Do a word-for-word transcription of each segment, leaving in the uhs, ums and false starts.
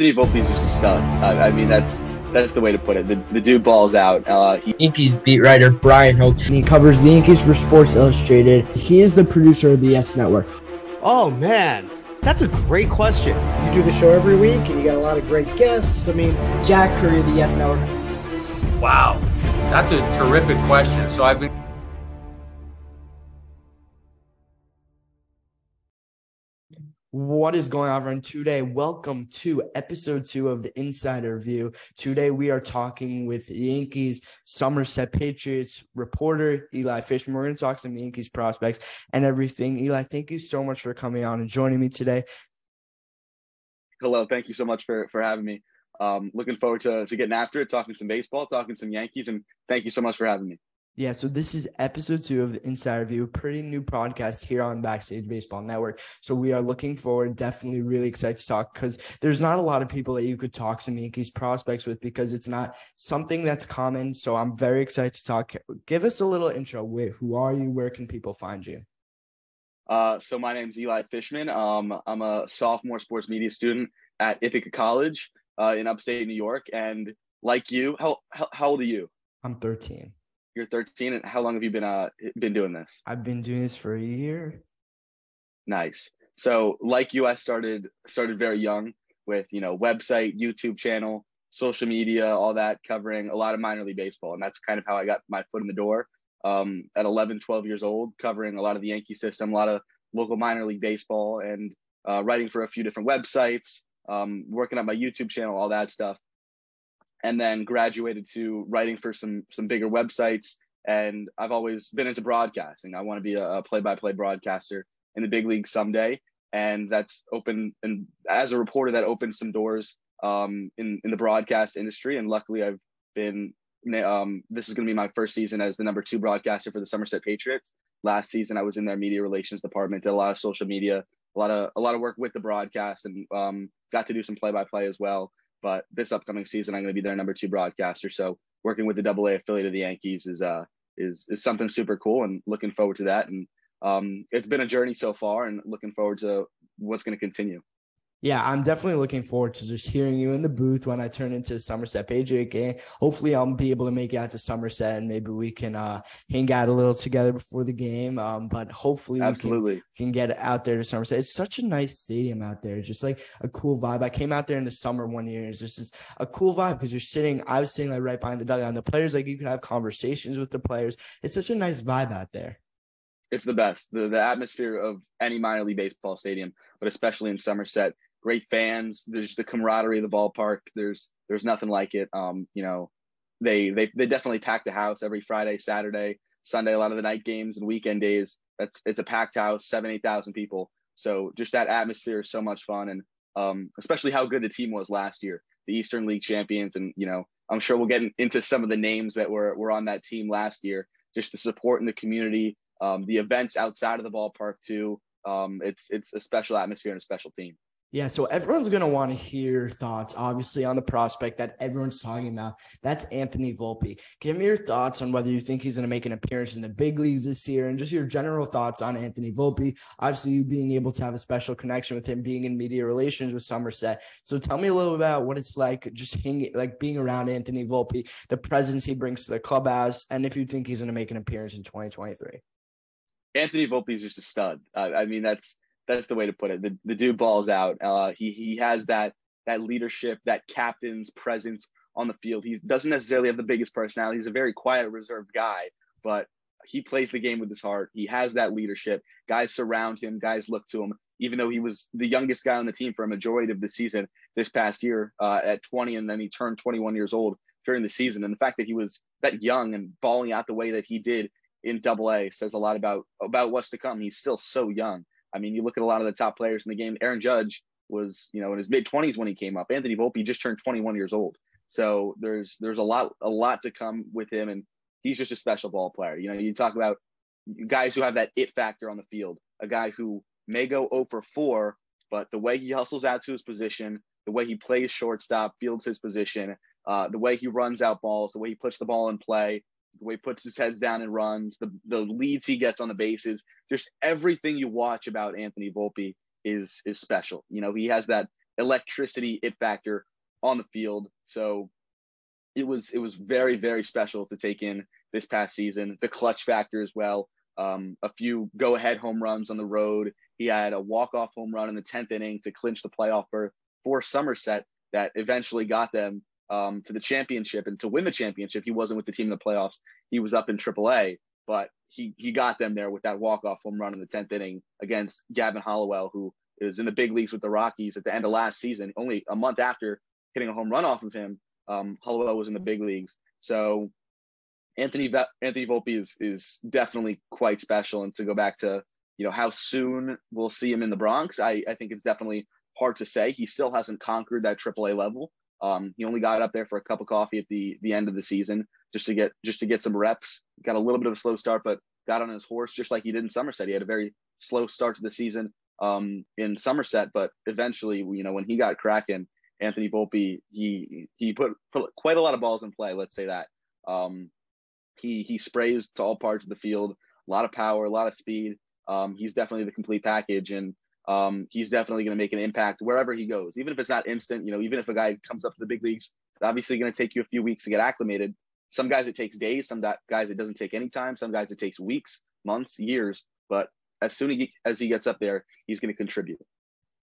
Anthony Volpe is just a stud. I, I mean, that's that's the way to put it. The, the dude balls out. Uh, he- Yankees beat writer Brian Hoke. He covers the Yankees for Sports Illustrated. He is the producer of the Yes Network. Oh, man. That's a great question. You do the show every week, and you got a lot of great guests. I mean, Jack Curry of the Yes Network. Wow. That's a terrific question. So I've been... What is going on, everyone? Today, welcome to episode two of the Inside Review. Today, we are talking with Yankees Somerset Patriots reporter Eli Fishman. We're going to talk some Yankees prospects and everything. Eli, thank you so much for coming on and joining me today. Hello. Thank you so much for, for having me. Um, looking forward to, to getting after it, talking some baseball, talking some Yankees, and thank you so much for having me. Yeah, so this is episode two of the Inside Review, a pretty new podcast here on Backstage Baseball Network. So we are looking forward, definitely really excited to talk because there's not a lot of people that you could talk some Yankees prospects with because it's not something that's common. So I'm very excited to talk. Give us a little intro. Wait, who are you? Where can people find you? Uh, so my name's Eli Fishman. Um, I'm a sophomore sports media student at Ithaca College uh, in upstate New York. And like you, how how, how old are you? I'm thirteen. You're thirteen, and how long have you been uh been doing this? I've been doing this for a year. Nice. So, like you, I started started very young with you know website, YouTube channel, social media, all that, covering a lot of minor league baseball, and that's kind of how I got my foot in the door. Um, at eleven, twelve years old, covering a lot of the Yankee system, a lot of local minor league baseball, and uh, writing for a few different websites, um, working on my YouTube channel, all that stuff. And then graduated to writing for some some bigger websites. And I've always been into broadcasting. I want to be a play-by-play broadcaster in the big league someday. And that's open. And as a reporter, that opened some doors um, in, in the broadcast industry. And luckily, I've been um, this is going to be my first season as the number two broadcaster for the Somerset Patriots. Last season, I was in their media relations department, did a lot of social media, a lot of a lot of work with the broadcast, and um, got to do some play-by-play as well. But this upcoming season, I'm going to be their number two broadcaster. So working with the double A affiliate of the Yankees is uh is is something super cool, and looking forward to that. And um, it's been a journey so far, and looking forward to what's going to continue. Yeah, I'm definitely looking forward to just hearing you in the booth when I turn into Somerset Patriot game. Hopefully, I'll be able to make it out to Somerset, and maybe we can uh, hang out a little together before the game. Um, but hopefully, Absolutely. we can, can get out there to Somerset. It's such a nice stadium out there. It's just like a cool vibe. I came out there in the summer one year. And it's just a cool vibe because you're sitting. I was sitting like right behind the dugout. And the players, like you can have conversations with the players. It's such a nice vibe out there. It's the best. The the atmosphere of any minor league baseball stadium, but especially in Somerset. Great fans. There's the camaraderie of the ballpark. There's there's nothing like it. Um, you know, they they they definitely pack the house every Friday, Saturday, Sunday. A lot of the night games and weekend days. That's it's a packed house, seven, eight thousand people. So just that atmosphere is so much fun, and um, especially how good the team was last year, the Eastern League champions. And you know, I'm sure we'll get into some of the names that were were on that team last year. Just the support in the community, um, the events outside of the ballpark too. Um, it's it's a special atmosphere and a special team. Yeah, so everyone's going to want to hear thoughts, obviously, on the prospect that everyone's talking about. That's Anthony Volpe. Give me your thoughts on whether you think he's going to make an appearance in the big leagues this year, and just your general thoughts on Anthony Volpe. Obviously, you being able to have a special connection with him, being in media relations with Somerset. So tell me a little about what it's like just hanging, like being around Anthony Volpe, the presence he brings to the clubhouse, and if you think he's going to make an appearance in twenty twenty-three. Anthony Volpe is just a stud. I, I mean, that's That's the way to put it. The, the dude balls out. Uh, he he has that that leadership, that captain's presence on the field. He doesn't necessarily have the biggest personality. He's a very quiet, reserved guy, but he plays the game with his heart. He has that leadership. Guys surround him. Guys look to him. Even though he was the youngest guy on the team for a majority of the season this past year uh, at twenty, and then he turned twenty-one years old during the season. And the fact that he was that young and balling out the way that he did in Double A says a lot about about what's to come. He's still so young. I mean, you look at a lot of the top players in the game. Aaron Judge was, you know, in his mid-twenties when he came up. Anthony Volpe just turned twenty-one years old. So there's there's a lot a lot to come with him, and he's just a special ball player. You know, you talk about guys who have that it factor on the field, a guy who may go oh for four, but the way he hustles out to his position, the way he plays shortstop, fields his position, uh, the way he runs out balls, the way he puts the ball in play, the way he puts his heads down and runs, the, the leads he gets on the bases, just everything you watch about Anthony Volpe is is special. You know, he has that electricity, it factor on the field. So it was, it was very, very special to take in this past season, the clutch factor as well. Um, a few go ahead home runs on the road. He had a walk-off home run in the tenth inning to clinch the playoff berth for Somerset that eventually got them um, to the championship and to win the championship. He wasn't with the team in the playoffs. He was up in triple A, but he, he got them there with that walk-off home run in the tenth inning against Gavin Hollowell, who is in the big leagues with the Rockies at the end of last season, only a month after hitting a home run off of him. Um, Hollowell was in the big leagues. So Anthony, Anthony Volpe is, is definitely quite special. And to go back to, you know, how soon we'll see him in the Bronx, I, I think it's definitely hard to say. He still hasn't conquered that triple A level. Um, he only got up there for a cup of coffee at the the end of the season just to get just to get some reps. Got a little bit of a slow start, but got on his horse just like he did in Somerset. He had a very slow start to the season um, in Somerset, but eventually, you know, when he got cracking, Anthony Volpe, he he put, put quite a lot of balls in play. Let's say that um, he he sprays to all parts of the field. A lot of power, a lot of speed. Um, he's definitely the complete package, and um, he's definitely going to make an impact wherever he goes. Even if it's not instant, you know, even if a guy comes up to the big leagues, it's obviously going to take you a few weeks to get acclimated. Some guys it takes days, some guys it doesn't take any time, some guys it takes weeks, months, years. But as soon as he gets up there, he's going to contribute.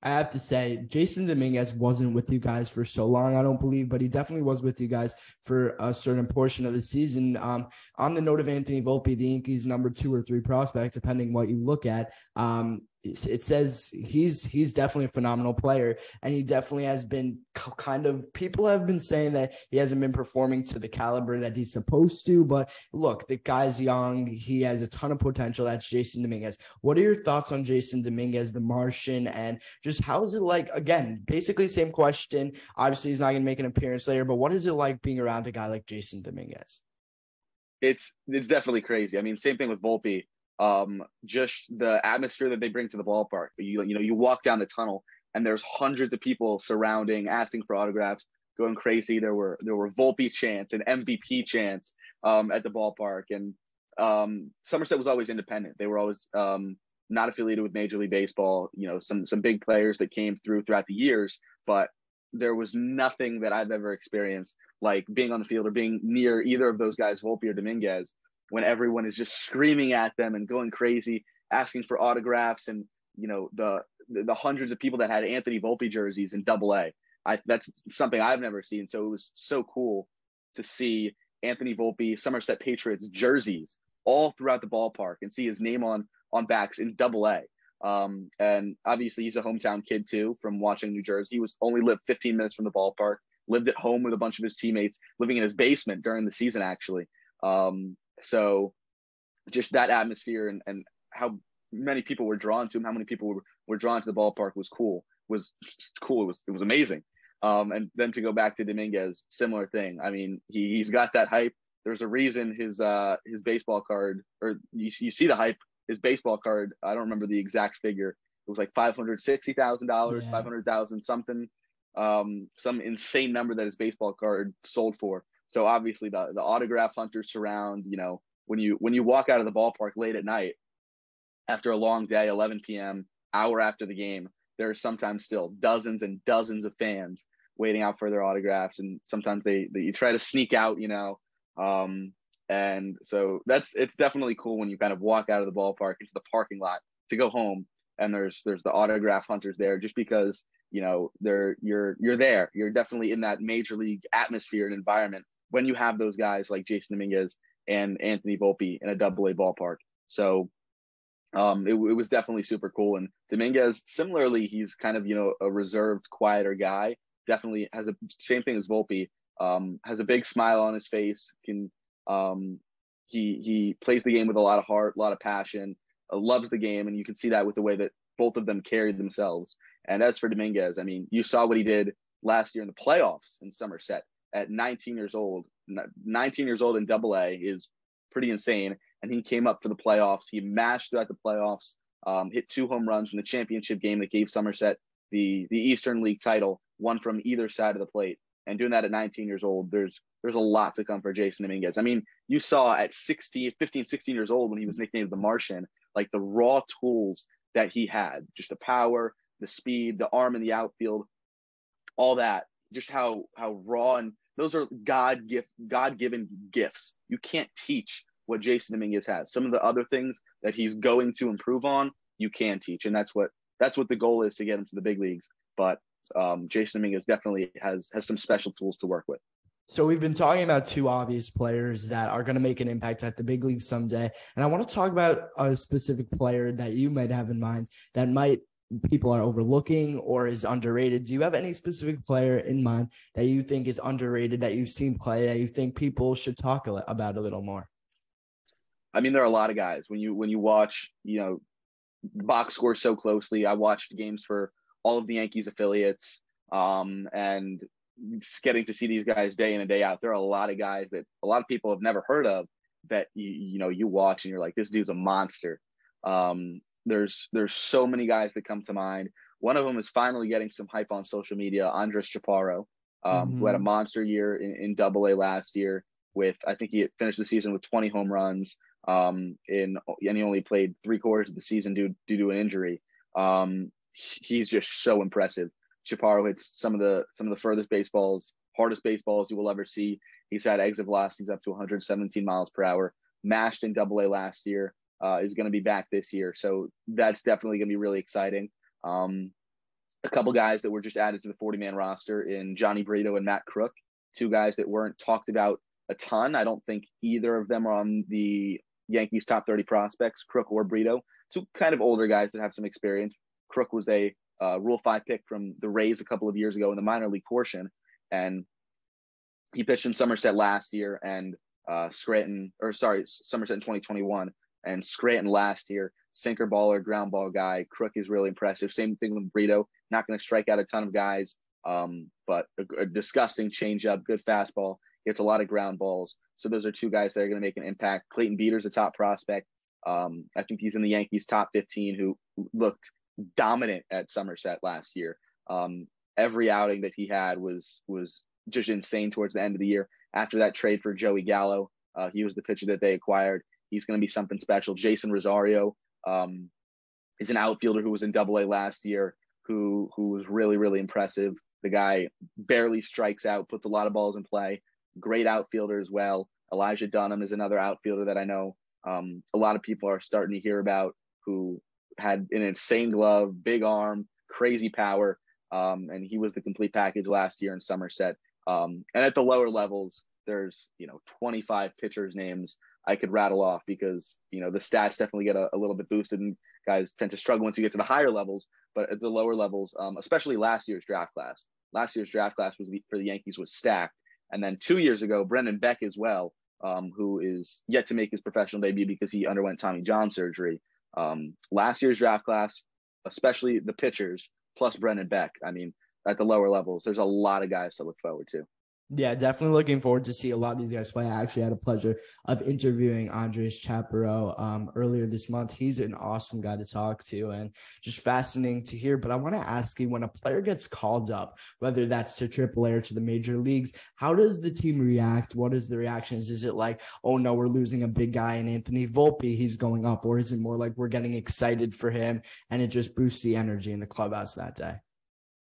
I have to say, Jason Dominguez wasn't with you guys for so long, I don't believe, but he definitely was with you guys for a certain portion of the season. Um, on the note of Anthony Volpe, the Yankees' number two or three prospect, depending what you look at, um, it says he's he's definitely a phenomenal player, and he definitely has been kind of – people have been saying that he hasn't been performing to the caliber that he's supposed to, but look, the guy's young. He has a ton of potential. That's Jason Dominguez. What are your thoughts on Jason Dominguez, the Martian, and just how is it like – again, basically same question. Obviously, he's not going to make an appearance later, but what is it like being around a guy like Jason Dominguez? It's, it's definitely crazy. I mean, same thing with Volpe. Um, just the atmosphere that they bring to the ballpark. You, you know, you walk down the tunnel and there's hundreds of people surrounding, asking for autographs, going crazy. There were, there were Volpe chants and M V P chants, um, at the ballpark. And, um, Somerset was always independent. They were always, um, not affiliated with Major League Baseball, you know, some, some big players that came through throughout the years, but there was nothing that I've ever experienced like being on the field or being near either of those guys, Volpe or Dominguez, when everyone is just screaming at them and going crazy, asking for autographs, and you know the the, the hundreds of people that had Anthony Volpe jerseys in Double A, I, that's something I've never seen. So it was so cool to see Anthony Volpe Somerset Patriots jerseys all throughout the ballpark and see his name on on backs in Double A. Um, and obviously he's a hometown kid too from watching New Jersey. He was only lived fifteen minutes from the ballpark, lived at home with a bunch of his teammates, living in his basement during the season actually. Um, So just that atmosphere and, and how many people were drawn to him, how many people were, were drawn to the ballpark was cool, was cool. It was, it was amazing. Um, and then to go back to Dominguez, similar thing. I mean, he, he's got that hype. There's a reason his, uh, his baseball card, or you, you see the hype, his baseball card. I don't remember the exact figure. It was like five hundred sixty thousand dollars, yeah. five hundred thousand something, um, some insane number that his baseball card sold for. So obviously the, the autograph hunters surround, you know, when you when you walk out of the ballpark late at night after a long day, eleven p.m., hour after the game, there are sometimes still dozens and dozens of fans waiting out for their autographs. And sometimes they, they you try to sneak out, you know. Um, and so that's it's definitely cool when you kind of walk out of the ballpark into the parking lot to go home. And there's there's the autograph hunters there just because, you know, they're you're you're there. You're definitely in that major league atmosphere and environment when you have those guys like Jason Dominguez and Anthony Volpe in a Double A ballpark. So um, it, it was definitely super cool. And Dominguez, similarly, he's kind of, you know, a reserved, quieter guy, definitely has a same thing as Volpe, um, has a big smile on his face. Can um, he, he plays the game with a lot of heart, a lot of passion, uh, loves the game. And you can see that with the way that both of them carried themselves. And as for Dominguez, I mean, you saw what he did last year in the playoffs in Somerset. At nineteen years old, nineteen years old in Double A is pretty insane. And he came up for the playoffs. He mashed throughout the playoffs, um, hit two home runs in the championship game that gave Somerset the the Eastern League title, one from either side of the plate. And doing that at nineteen years old, there's there's a lot to come for Jason Dominguez. I mean, you saw at sixteen, fifteen, sixteen years old when he was nicknamed the Martian, like the raw tools that he had, just the power, the speed, the arm in the outfield, all that, just how how raw, and those are God gift, God-given gifts. You can't teach what Jason Dominguez has. Some of the other things that he's going to improve on, you can teach, and that's what that's what the goal is, to get him to the big leagues. But um, Jason Dominguez definitely has has some special tools to work with. So we've been talking about two obvious players that are going to make an impact at the big leagues someday. And I want to talk about a specific player that you might have in mind that might people are overlooking or is underrated. Do you have any specific player in mind that you think is underrated, that you've seen play, that you think people should talk about a little more? I mean, there are a lot of guys. When you when you watch, you know, box scores so closely, I watched games for all of the Yankees affiliates, um, and – getting to see these guys day in and day out. There are a lot of guys that a lot of people have never heard of that, you, you know, you watch and you're like, this dude's a monster. Um, there's, there's so many guys that come to mind. One of them is finally getting some hype on social media, Andres Chaparro, um, mm-hmm. who had a monster year in, in double A last year with, I think he finished the season with twenty home runs, um, in, and he only played three quarters of the season due, due to an injury. Um, he's just so impressive. Chaparro hits some of the some of the furthest baseballs, hardest baseballs you will ever see. He's had exit velocities up to one hundred seventeen miles per hour. Mashed in Double A last year, uh, is going to be back this year, so that's definitely going to be really exciting. Um, a couple guys that were just added to the forty-man roster in Johnny Brito and Matt Crook, two guys that weren't talked about a ton. I don't think either of them are on the Yankees' top thirty prospects, Crook or Brito. Two kind of older guys that have some experience. Crook was a Uh, Rule five pick from the Rays a couple of years ago in the minor league portion, and he pitched in Somerset last year and uh, Scranton, or sorry, Somerset in twenty twenty-one and Scranton last year. Sinker baller, ground ball guy. Crook is really impressive. Same thing with Brito. Not going to strike out a ton of guys, um, but a, a disgusting changeup, good fastball. Gets a lot of ground balls. So those are two guys that are going to make an impact. Clayton Beater is a top prospect. Um, I think he's in the Yankees' top fifteen. Who looked dominant at Somerset last year. Um, every outing that he had was was just insane towards the end of the year. After that trade for Joey Gallo, uh, he was the pitcher that they acquired. He's going to be something special. Jason Rosario um, is an outfielder who was in Double A last year, who who was really, really impressive. The guy barely strikes out, puts a lot of balls in play. Great outfielder as well. Elijah Dunham is another outfielder that I know um, a lot of people are starting to hear about, who had an insane glove, big arm, crazy power, um, and he was the complete package last year in Somerset. Um, and at the lower levels, there's, you know, twenty-five pitchers' names I could rattle off because, you know, the stats definitely get a, a little bit boosted, and guys tend to struggle once you get to the higher levels. But at the lower levels, um, especially last year's draft class, last year's draft class was the, for the Yankees was stacked. And then two years ago, Brendan Beck as well, um, who is yet to make his professional debut because he underwent Tommy John surgery. Um, last year's draft class, especially the pitchers, plus Brendan Beck. I mean, at the lower levels, there's a lot of guys to look forward to. Yeah, definitely looking forward to see a lot of these guys play. I actually had a pleasure of interviewing Andres Chaparro um, earlier this month. He's an awesome guy to talk to and just fascinating to hear. But I want to ask you, when a player gets called up, whether that's to Triple A or to the major leagues, how does the team react? What is the reaction? Is it like, oh no, we're losing a big guy in Anthony Volpe, he's going up? Or is it more like we're getting excited for him and it just boosts the energy in the clubhouse that day?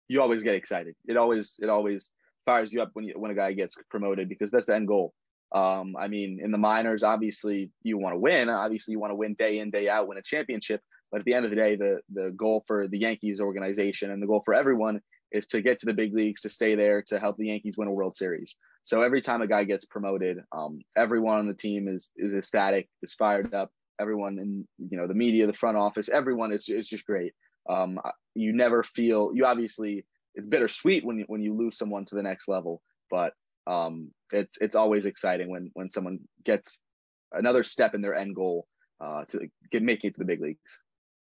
You always get excited. It always, it always fires you up when you, when a guy gets promoted, because that's the end goal. Um, I mean, in the minors, obviously you want to win. Obviously you want to win day in, day out, win a championship. But at the end of the day, the the goal for the Yankees organization and the goal for everyone is to get to the big leagues, to stay there, to help the Yankees win a World Series. So every time a guy gets promoted, um, everyone on the team is is ecstatic, is fired up. Everyone in, you know, the media, the front office, everyone is it's just great. Um, you never feel you obviously. It's bittersweet when you, when you lose someone to the next level, but um, it's it's always exciting when when someone gets another step in their end goal uh, to get making it to the big leagues.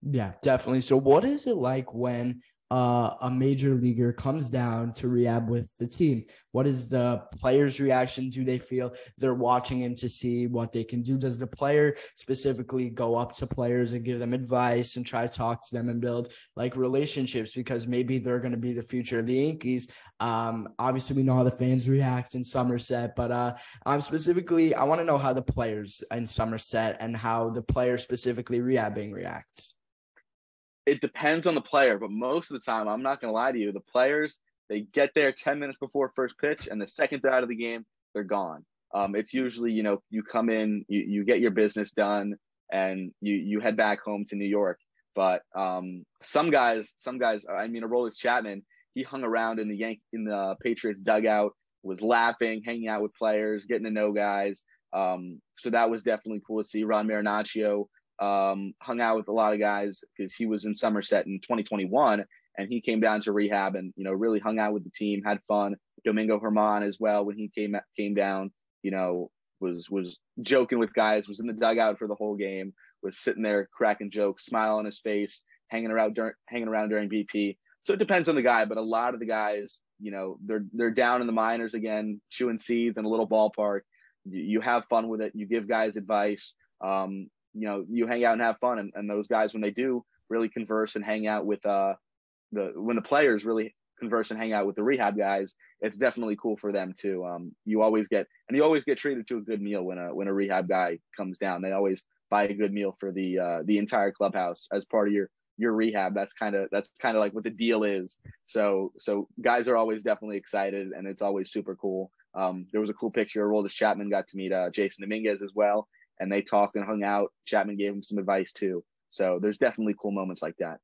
Yeah, definitely. So what is it like when uh, a major leaguer comes down to rehab with the team? What is the player's reaction? Do they feel they're watching him to see what they can do? Does the player specifically go up to players and give them advice and try to talk to them and build like relationships, because maybe they're going to be the future of the Yankees? Um, obviously we know how the fans react in Somerset, but uh, um, specifically, I want to know how the players in Somerset and how the player specifically rehabbing reacts. It depends on the player, but most of the time, I'm not going to lie to you, the players, They get there ten minutes before first pitch, and the second they're out of the game, they're gone. Um, it's usually, you know, you come in, you, you get your business done, and you you head back home to New York. But um, some guys, some guys, I mean, Aroldis Chapman, he hung around in the Yank in the Patriots dugout, was laughing, hanging out with players, getting to know guys. Um, so that was definitely cool to see. Ron Marinaccio um, hung out with a lot of guys because he was in Somerset in twenty twenty-one, and he came down to rehab and, you know, really hung out with the team, had fun. Domingo German as well, when he came came down, you know, was was joking with guys, was in the dugout for the whole game, was sitting there cracking jokes, smile on his face, hanging around during hanging around during B P. So it depends on the guy, but a lot of the guys, you know, they're they're down in the minors again, chewing seeds in a little ballpark. You, you have fun with it. You give guys advice. Um, you know, you hang out and have fun. And, and those guys, when they do, really converse and hang out with uh the when the players really converse and hang out with the rehab guys, it's definitely cool for them too. Um, you always get and you always get treated to a good meal when a when a rehab guy comes down. They always buy a good meal for the uh, the entire clubhouse as part of your your rehab. That's kind of that's kind of like what the deal is. So so guys are always definitely excited, and it's always super cool. Um, there was a cool picture. Aroldis Chapman got to meet uh, Jason Dominguez as well, and they talked and hung out. Chapman gave him some advice too. So there's definitely cool moments like that.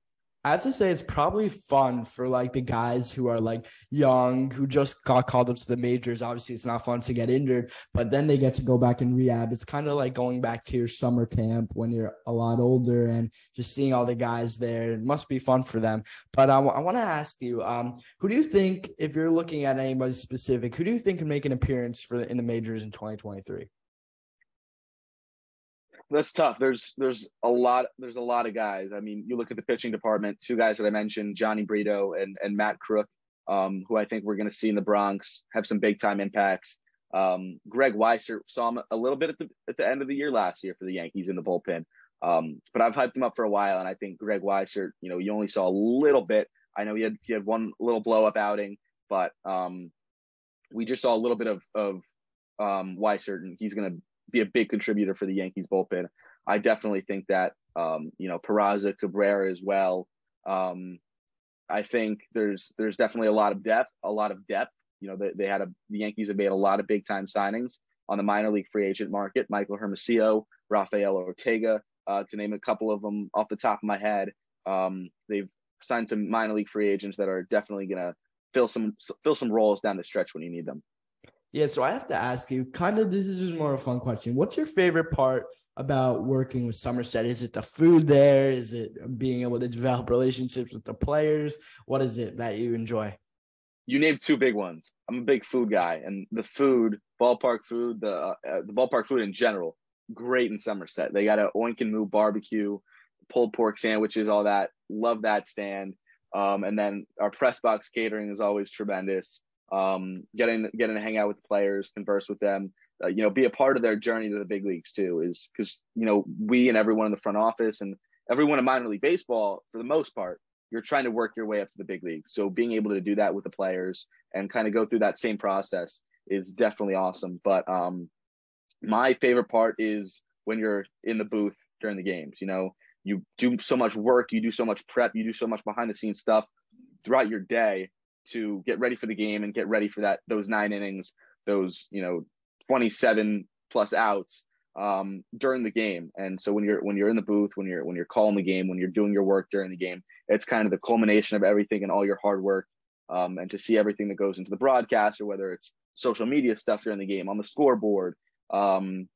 I have to say, it's probably fun for like the guys who are like young, who just got called up to the majors. Obviously, it's not fun to get injured, but then they get to go back and rehab. It's kind of like going back to your summer camp when you're a lot older and just seeing all the guys there. It must be fun for them. But I, w- I want to ask you, um, who do you think, if you're looking at anybody specific, who do you think can make an appearance for the, in the majors in twenty twenty-three? That's tough. There's there's a lot there's a lot of guys. I mean, you look at the pitching department. Two guys that I mentioned, Johnny Brito and and Matt Crook, um, who I think we're going to see in the Bronx have some big time impacts. Um, Greg Weissert, saw him a little bit at the at the end of the year last year for the Yankees in the bullpen, um, but I've hyped him up for a while, and I think Greg Weissert, you know, you only saw a little bit. I know he had he had one little blow up outing, but um, we just saw a little bit of of um, Weissert, and he's going to be a big contributor for the Yankees bullpen. I definitely think that, um, you know, Peraza, Cabrera as well. Um, I think there's, there's definitely a lot of depth, a lot of depth. You know, they, they had a, the Yankees have made a lot of big time signings on the minor league free agent market. Michael Hermosillo, Rafael Ortega, uh, to name a couple of them off the top of my head. Um, they've signed some minor league free agents that are definitely going to fill some, fill some roles down the stretch when you need them. Yeah, so I have to ask you, kind of, this is just more of a fun question. What's your favorite part about working with Somerset? Is it the food there? Is it being able to develop relationships with the players? What is it that you enjoy? You named two big ones. I'm a big food guy, and the food, ballpark food, the uh, the ballpark food in general, great in Somerset. They got a oink and moo barbecue, pulled pork sandwiches, all that. Love that stand. Um, and then our press box catering is always tremendous. Um, getting getting to hang out with the players, converse with them, uh, you know, be a part of their journey to the big leagues too, is because, you know, we and everyone in the front office and everyone in minor league baseball, for the most part, you're trying to work your way up to the big league. So being able to do that with the players and kind of go through that same process is definitely awesome. But um, my favorite part is when you're in the booth during the games. You know, you do so much work, you do so much prep, you do so much behind the scenes stuff throughout your day to get ready for the game and get ready for that, those nine innings, those, you know, twenty-seven plus outs um, during the game. And so when you're, when you're in the booth, when you're, when you're calling the game, when you're doing your work during the game, it's kind of the culmination of everything and all your hard work. Um, and to see everything that goes into the broadcast, or whether it's social media stuff during the game, on the scoreboard, um,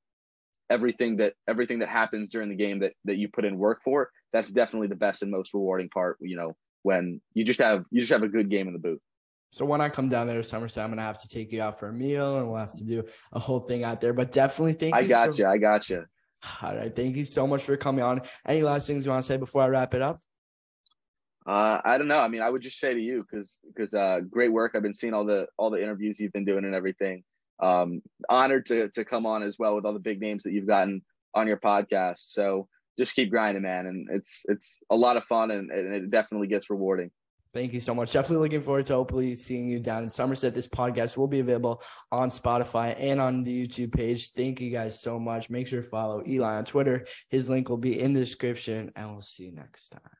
everything that, everything that happens during the game that, that you put in work for, that's definitely the best and most rewarding part, you know, when you just have you just have a good game in the booth. So when I come down there to Somerset, I'm going to have to take you out for a meal, and we'll have to do a whole thing out there. But definitely thank you. I got you. I got you. All right. Thank you so much for coming on. Any last things you want to say before I wrap it up? Uh, I don't know. I mean, I would just say to you, because because uh, great work. I've been seeing all the all the interviews you've been doing and everything. Um, honored to to come on as well with all the big names that you've gotten on your podcast. So just keep grinding, man. And it's, it's a lot of fun, and, and it definitely gets rewarding. Thank you so much. Definitely looking forward to hopefully seeing you down in Somerset. This podcast will be available on Spotify and on the YouTube page. Thank you guys so much. Make sure to follow Eli on Twitter. His link will be in the description, and we'll see you next time.